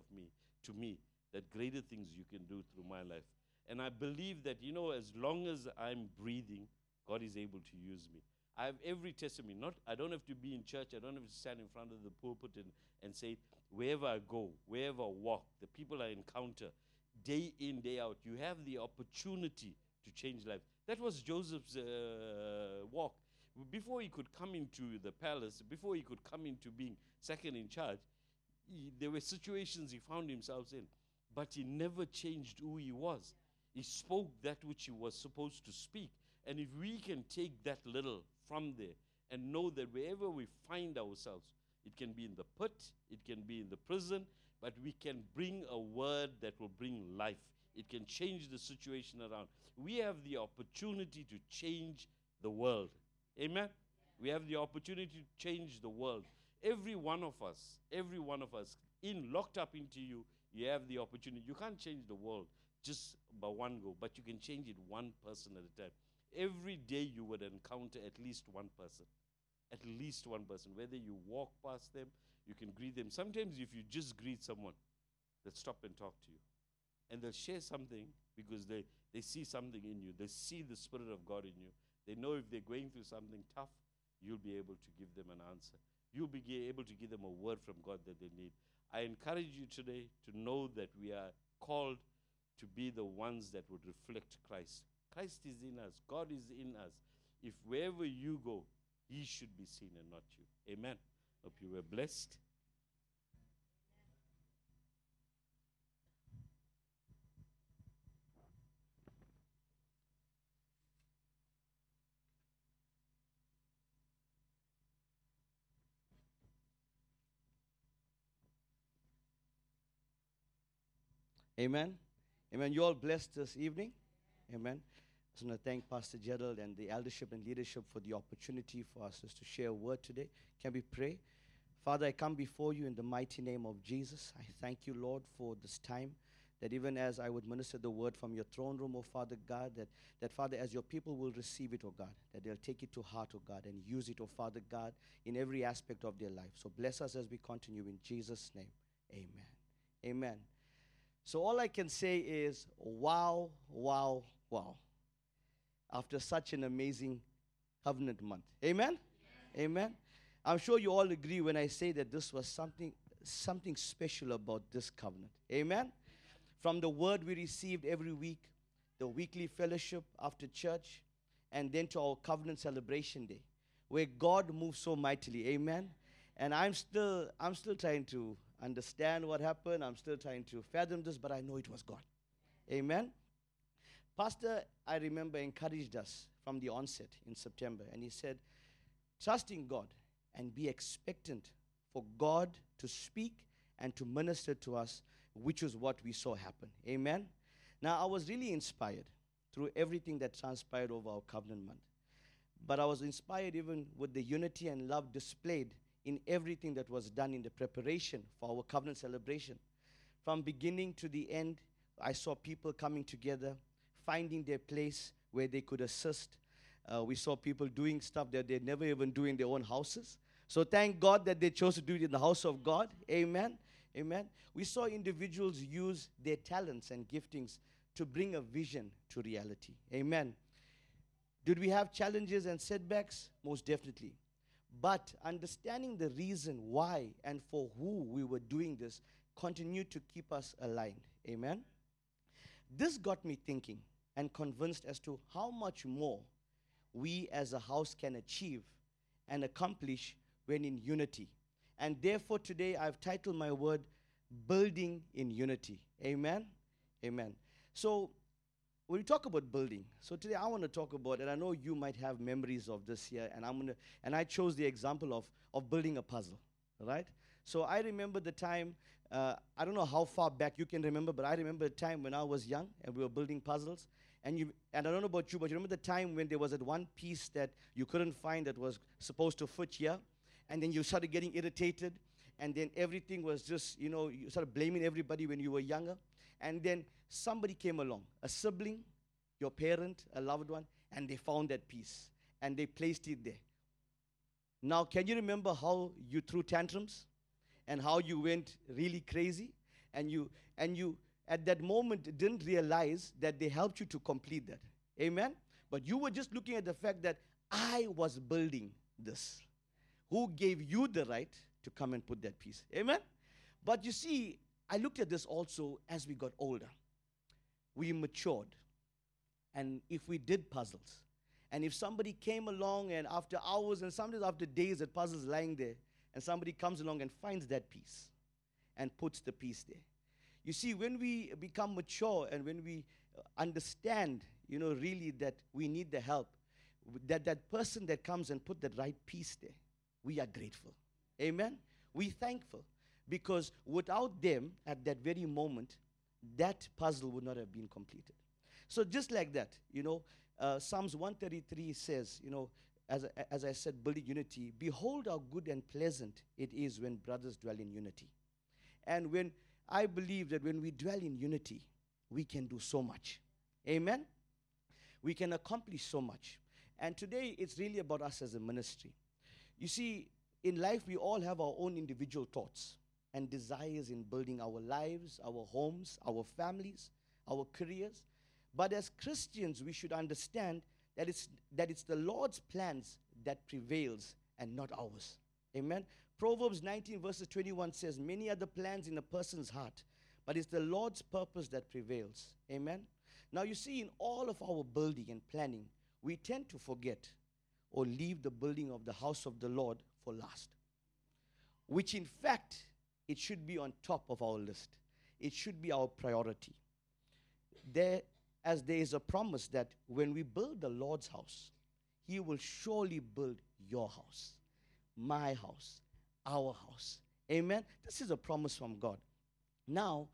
to me, that greater things you can do through my life. And I believe that, you know, as long as I'm breathing, God is able to use me. I have every testimony. I don't have to be in church. I don't have to stand in front of the pulpit and say, wherever I go, wherever I walk, the people I encounter, day in, day out, you have the opportunity to change life. That was Joseph's walk. Before he could come into the palace, before he could come into being second in charge, there were situations he found himself in. But he never changed who he was. He spoke that which he was supposed to speak. And if we can take that little from there and know that wherever we find ourselves, it can be in the pit, it can be in the prison, but we can bring a word that will bring life. It can change the situation around. We have the opportunity to change the world. Amen? We have the opportunity to change the world. Every one of us in, locked up into you, you have the opportunity. You can't change the world just by one go, but you can change it one person at a time. Every day you would encounter at least one person. At least one person. Whether you walk past them, you can greet them. Sometimes if you just greet someone, they'll stop and talk to you. And they'll share something because they see something in you. They see the Spirit of God in you. They know if they're going through something tough, you'll be able to give them an answer. You'll be able to give them a word from God that they need. I encourage you today to know that we are called to be the ones that would reflect Christ. Christ is in us. God is in us. If wherever you go, He should be seen and not you. Amen. Hope you were blessed. Amen. Amen. You all blessed this evening. Amen. I just want to thank Pastor Gerald and the eldership and leadership for the opportunity for us just to share a word today. Can we pray? Father, I come before you in the mighty name of Jesus. I thank you, Lord, for this time, that even as I would minister the word from your throne room, oh Father God, that Father, as your people will receive it, oh God, that they'll take it to heart, oh God, and use it, oh Father God, in every aspect of their life. So bless us as we continue in Jesus' name. Amen. Amen. So all I can say is, wow, wow, wow. After such an amazing covenant month. Amen? Yes. Amen? I'm sure you all agree when I say that this was something special about this covenant. Amen? From the word we received every week, the weekly fellowship after church, and then to our covenant celebration day, where God moves so mightily. Amen? And I'm still trying to understand what happened. I'm still trying to fathom this, but I know it was God. Amen? Pastor, I remember, encouraged us from the onset in September, and he said, trust in God and be expectant for God to speak and to minister to us, which is what we saw happen. Amen? Now, I was really inspired through everything that transpired over our covenant month, but I was inspired even with the unity and love displayed in everything that was done in the preparation for our covenant celebration. From beginning to the end, I saw people coming together, finding their place where they could assist. We saw people doing stuff that they never even do in their own houses. So thank God that they chose to do it in the house of God. Amen. Amen. We saw individuals use their talents and giftings to bring a vision to reality. Amen. Did we have challenges and setbacks? Most definitely. But understanding the reason why and for who we were doing this continued to keep us aligned. Amen. This got me thinking and convinced as to how much more we as a house can achieve and accomplish when in unity. And therefore today I've titled my word, Building in Unity. Amen? Amen. So when we talk about building, so today I want to talk about, and I know you might have memories of this here, and I chose the example of building a puzzle, right? So I remember the time, I don't know how far back you can remember, but I remember a time when I was young and we were building puzzles, and I don't know about you, but you remember the time when there was that one piece that you couldn't find that was supposed to fit here, and then you started getting irritated, and then everything was just, you know, you started blaming everybody when you were younger. And then somebody came along, a sibling, your parent, a loved one, and they found that piece, and they placed it there. Now, can you remember how you threw tantrums and how you went really crazy? And you at that moment, didn't realize that they helped you to complete that. Amen? But you were just looking at the fact that I was building this. Who gave you the right to come and put that piece? Amen? But you see, I looked at this also as we got older. We matured. And if we did puzzles, and if somebody came along and after hours and sometimes after days that puzzle's lying there, and somebody comes along and finds that piece and puts the piece there. You see, when we become mature and when we understand, you know, really that we need the help, that person that comes and put that right piece there, we are grateful. Amen? We're thankful. Because without them, at that very moment, that puzzle would not have been completed. So just like that, you know, Psalms 133 says, you know, as I said, building unity, behold how good and pleasant it is when brothers dwell in unity. And when I believe that when we dwell in unity, we can do so much. Amen? We can accomplish so much. And today, it's really about us as a ministry. You see, in life, we all have our own individual thoughts and desires in building our lives, our homes, our families, our careers. But as Christians, we should understand that it's the Lord's plans that prevails and not ours. Amen? Proverbs 19, verses 21 says, many are the plans in a person's heart, but it's the Lord's purpose that prevails. Amen? Now, you see, in all of our building and planning, we tend to forget or leave the building of the house of the Lord for last, which, in fact, it should be on top of our list. It should be our priority. As there is a promise that when we build the Lord's house, He will surely build your house, my house, our house. Amen? This is a promise from God. Now,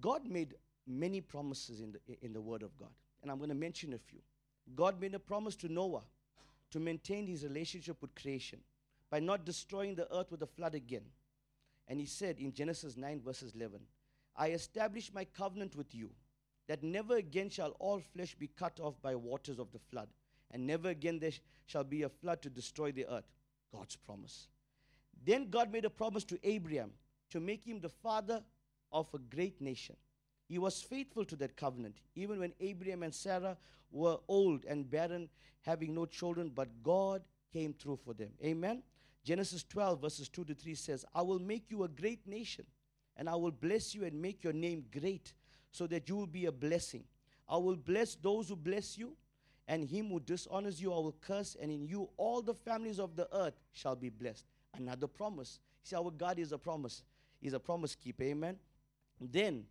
God made many promises in the Word of God, and I'm going to mention a few. God made a promise to Noah to maintain his relationship with creation by not destroying the earth with a flood again. And He said in Genesis 9, verses 11, I establish my covenant with you, that never again shall all flesh be cut off by waters of the flood, and never again there shall be a flood to destroy the earth. God's promise. Then God made a promise to Abraham to make him the father of a great nation. He was faithful to that covenant, even when Abraham and Sarah were old and barren, having no children, but God came through for them. Amen? Genesis 12, verses 2 to 3 says, I will make you a great nation, and I will bless you and make your name great, so that you will be a blessing. I will bless those who bless you, and him who dishonors you I will curse, and in you all the families of the earth shall be blessed. Another promise. See, our God is a promise. He's a promise keeper. Amen? Then,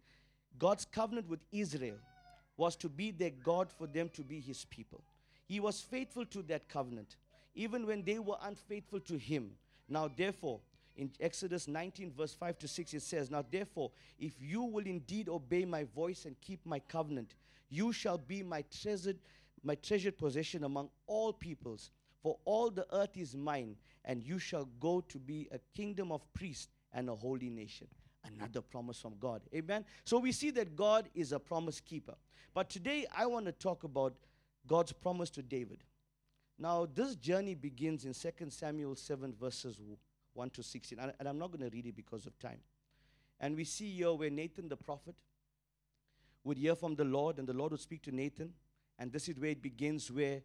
God's covenant with Israel was to be their God for them to be His people. He was faithful to that covenant, even when they were unfaithful to Him. Now, therefore, in Exodus 19, verse 5 to 6, it says, now, therefore, if you will indeed obey my voice and keep my covenant, you shall be my treasured possession among all peoples, for all the earth is mine, and you shall go to be a kingdom of priests and a holy nation. Another promise from God. Amen? So we see that God is a promise keeper. But today, I want to talk about God's promise to David. Now, this journey begins in 2 Samuel 7, verses 1 to 16. And I'm not going to read it because of time. And we see here where Nathan the prophet would hear from the Lord, and the Lord would speak to Nathan. And this is where it begins, where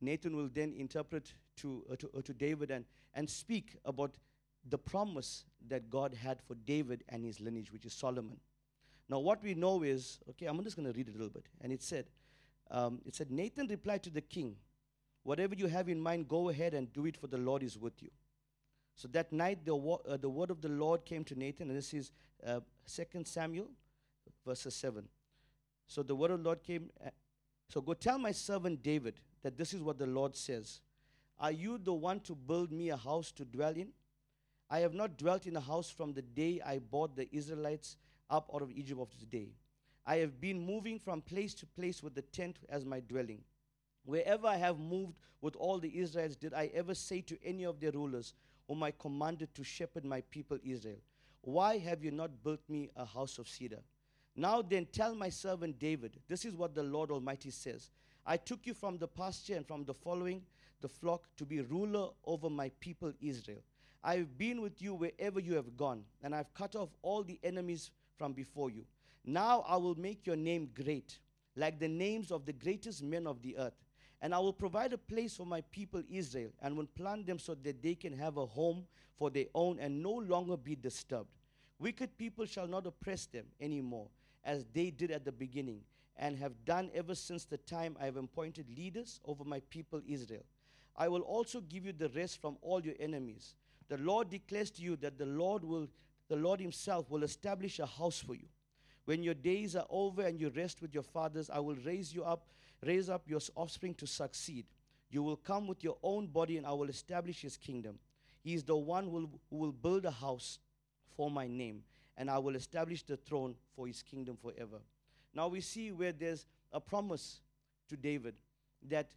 Nathan will then interpret to David and speak about the promise that God had for David and his lineage, which is Solomon. Now, what we know is, okay, I'm just going to read it a little bit. And it said, Nathan replied to the king, whatever you have in mind, go ahead and do it, for the Lord is with you. So that night, the word of the Lord came to Nathan, and this is 2 Samuel, verses 7. So the word of the Lord came, so go tell my servant David that this is what the Lord says. Are you the one to build me a house to dwell in? I have not dwelt in a house from the day I brought the Israelites up out of Egypt of today. I have been moving from place to place with the tent as my dwelling. Wherever I have moved with all the Israelites, did I ever say to any of their rulers, whom I commanded to shepherd my people Israel, why have you not built me a house of cedar? Now then tell my servant David, this is what the Lord Almighty says. I took you from the pasture and from the flock to be ruler over my people Israel. I've been with you wherever you have gone, and I've cut off all the enemies from before you. Now I will make your name great, like the names of the greatest men of the earth. And I will provide a place for my people Israel, and will plant them so that they can have a home for their own and no longer be disturbed. Wicked people shall not oppress them anymore, as they did at the beginning, and have done ever since the time I have appointed leaders over my people Israel. I will also give you the rest from all your enemies. The Lord declares to you that the Lord Himself will establish a house for you. When your days are over and you rest with your fathers, I will raise up your offspring to succeed. You will come with your own body, and I will establish His kingdom. He is the one who will build a house for my name, and I will establish the throne for His kingdom forever. Now we see where there's a promise to David that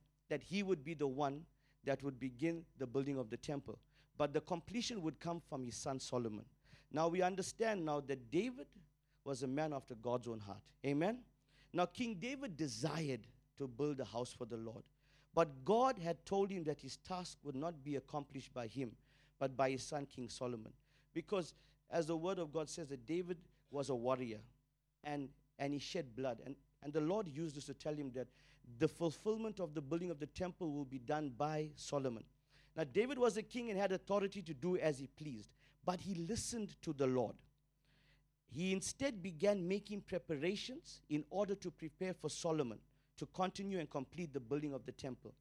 he would be the one that would begin the building of the temple. But the completion would come from his son Solomon. Now we understand now that David was a man after God's own heart. Amen? Now King David desired to build a house for the Lord. But God had told him that his task would not be accomplished by him, but by his son King Solomon. Because as the word of God says that David was a warrior and he shed blood. And the Lord used this to tell him that the fulfillment of the building of the temple will be done by Solomon. Now David was a king and had authority to do as he pleased, but he listened to the Lord. He instead began making preparations in order to prepare for Solomon to continue and complete the building of the temple.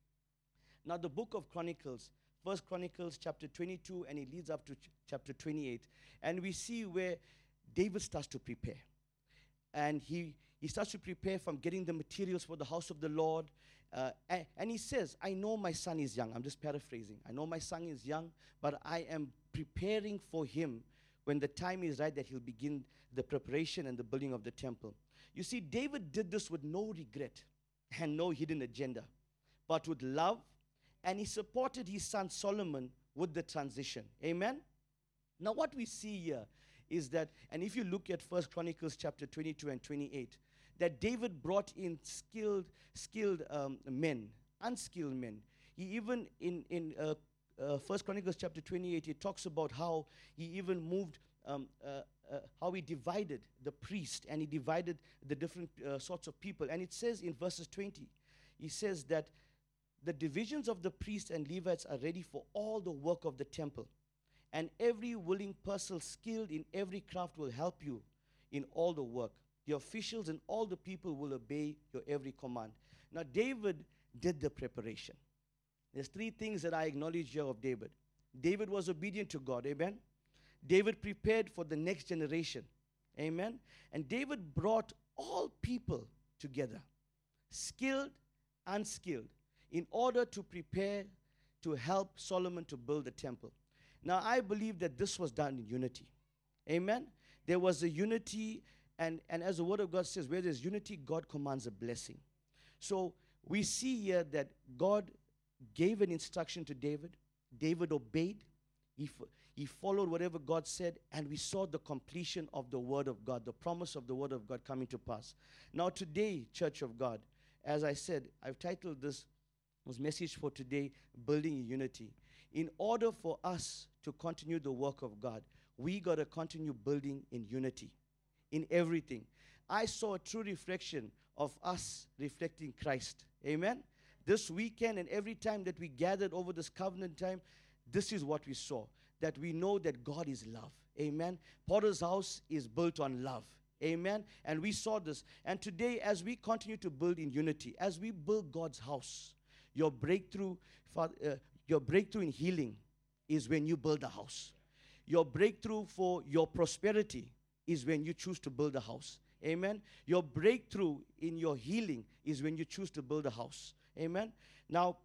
Now the book of Chronicles, 1 Chronicles chapter 22, and it leads up to chapter 28, and we see where David starts to prepare. And he starts to prepare from getting the materials for the house of the Lord. And he says, I know my son is young. I'm just paraphrasing. I know my son is young, but I am preparing for him when the time is right that he'll begin the preparation and the building of the temple. You see, David did this with no regret and no hidden agenda, but with love. And he supported his son Solomon with the transition. Amen? Now what we see here is that, and if you look at 1 Chronicles chapter 22 and 28, that David brought in skilled men, unskilled men. He even, in 1 Chronicles chapter 28, it talks about how he even moved, how he divided the priest, and he divided the different sorts of people. And it says in verses 20, he says that the divisions of the priests and Levites are ready for all the work of the temple. And every willing person skilled in every craft will help you in all the work. The officials and all the people will obey your every command. Now, David did the preparation. There's three things that I acknowledge here of David. David was obedient to God, amen? David prepared for the next generation, amen? And David brought all people together, skilled, unskilled, in order to prepare to help Solomon to build the temple. Now, I believe that this was done in unity. Amen? There was a unity, and as the Word of God says, where there's unity, God commands a blessing. So we see here that God gave an instruction to David. David obeyed. He followed whatever God said, and we saw the completion of the Word of God, the promise of the Word of God coming to pass. Now today, Church of God, as I said, I've titled this message for today, Building Unity. In order for us to continue the work of God, we got to continue building in unity, in everything. I saw a true reflection of us reflecting Christ. Amen? This weekend and every time that we gathered over this covenant time, this is what we saw, that we know that God is love. Amen? Potter's house is built on love. Amen? And we saw this. And today, as we continue to build in unity, as we build God's house, your breakthrough, your breakthrough in healing is when you build a house. Your breakthrough for your prosperity is when you choose to build a house. Amen? Your breakthrough in your healing is when you choose to build a house. Amen? Now,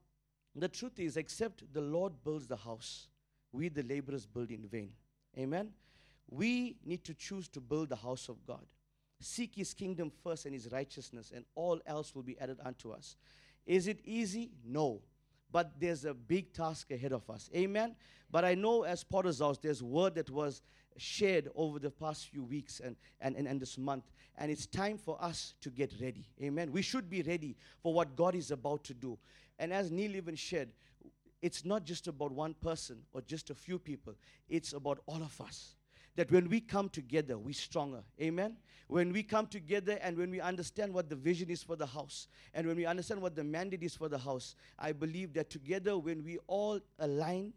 the truth is, except the Lord builds the house, we the laborers build in vain. Amen? We need to choose to build the house of God. Seek His kingdom first and His righteousness, and all else will be added unto us. Is it easy? No. But there's a big task ahead of us. Amen? But I know as Potter's House, there's word that was shared over the past few weeks and this month. And it's time for us to get ready. Amen? We should be ready for what God is about to do. And as Neil even shared, it's not just about one person or just a few people. It's about all of us. That when we come together, we're stronger. Amen? When we come together and when we understand what the vision is for the house, and when we understand what the mandate is for the house, I believe that together, when we all aligned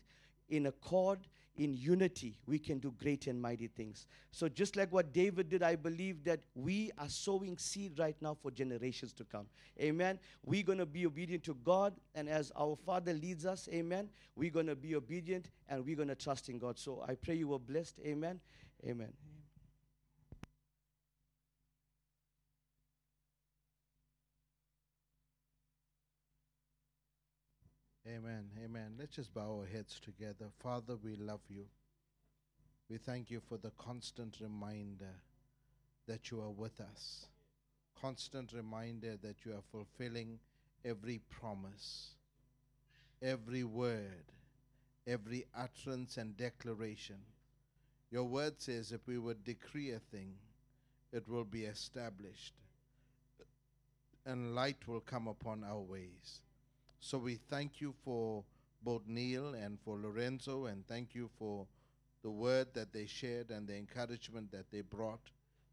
in accord, in unity, we can do great and mighty things. So just like what David did, I believe that we are sowing seed right now for generations to come. Amen? We're going to be obedient to God, and as our Father leads us, amen, we're going to be obedient, and we're going to trust in God. So I pray you were blessed. Amen? Amen. Amen, amen. Let's just bow our heads together. Father, we love you. We thank you for the constant reminder that you are with us. Constant reminder that you are fulfilling every promise, every word, every utterance and declaration. Your word says if we would decree a thing, it will be established, and light will come upon our ways. So we thank you for both Neil and for Lorenzo, and thank you for the word that they shared and the encouragement that they brought.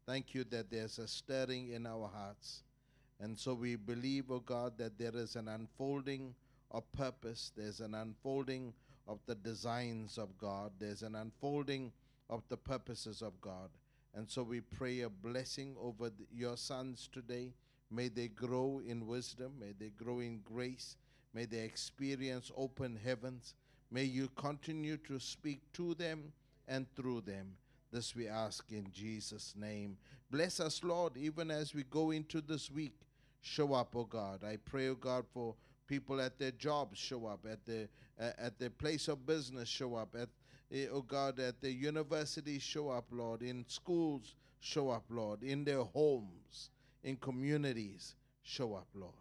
Thank you that there's a stirring in our hearts. And so we believe, oh God, that there is an unfolding of purpose. There's an unfolding of the designs of God. There's an unfolding of the purposes of God. And so we pray a blessing over your sons today. May they grow in wisdom. May they grow in grace. May they experience open heavens. May you continue to speak to them and through them. This we ask in Jesus' name. Bless us, Lord, even as we go into this week. Show up, O God. I pray, O God, for people at their jobs. Show up at their place of business. Show up at, oh God, at the universities. Show up, Lord. In schools, show up, Lord. In their homes, in communities, show up, Lord.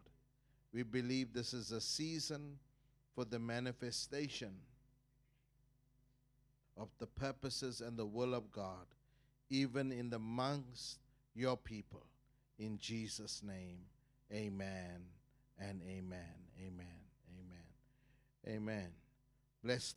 We believe this is a season for the manifestation of the purposes and the will of God, even in the amongst your people. In Jesus' name, amen and amen, amen, amen, amen. Bless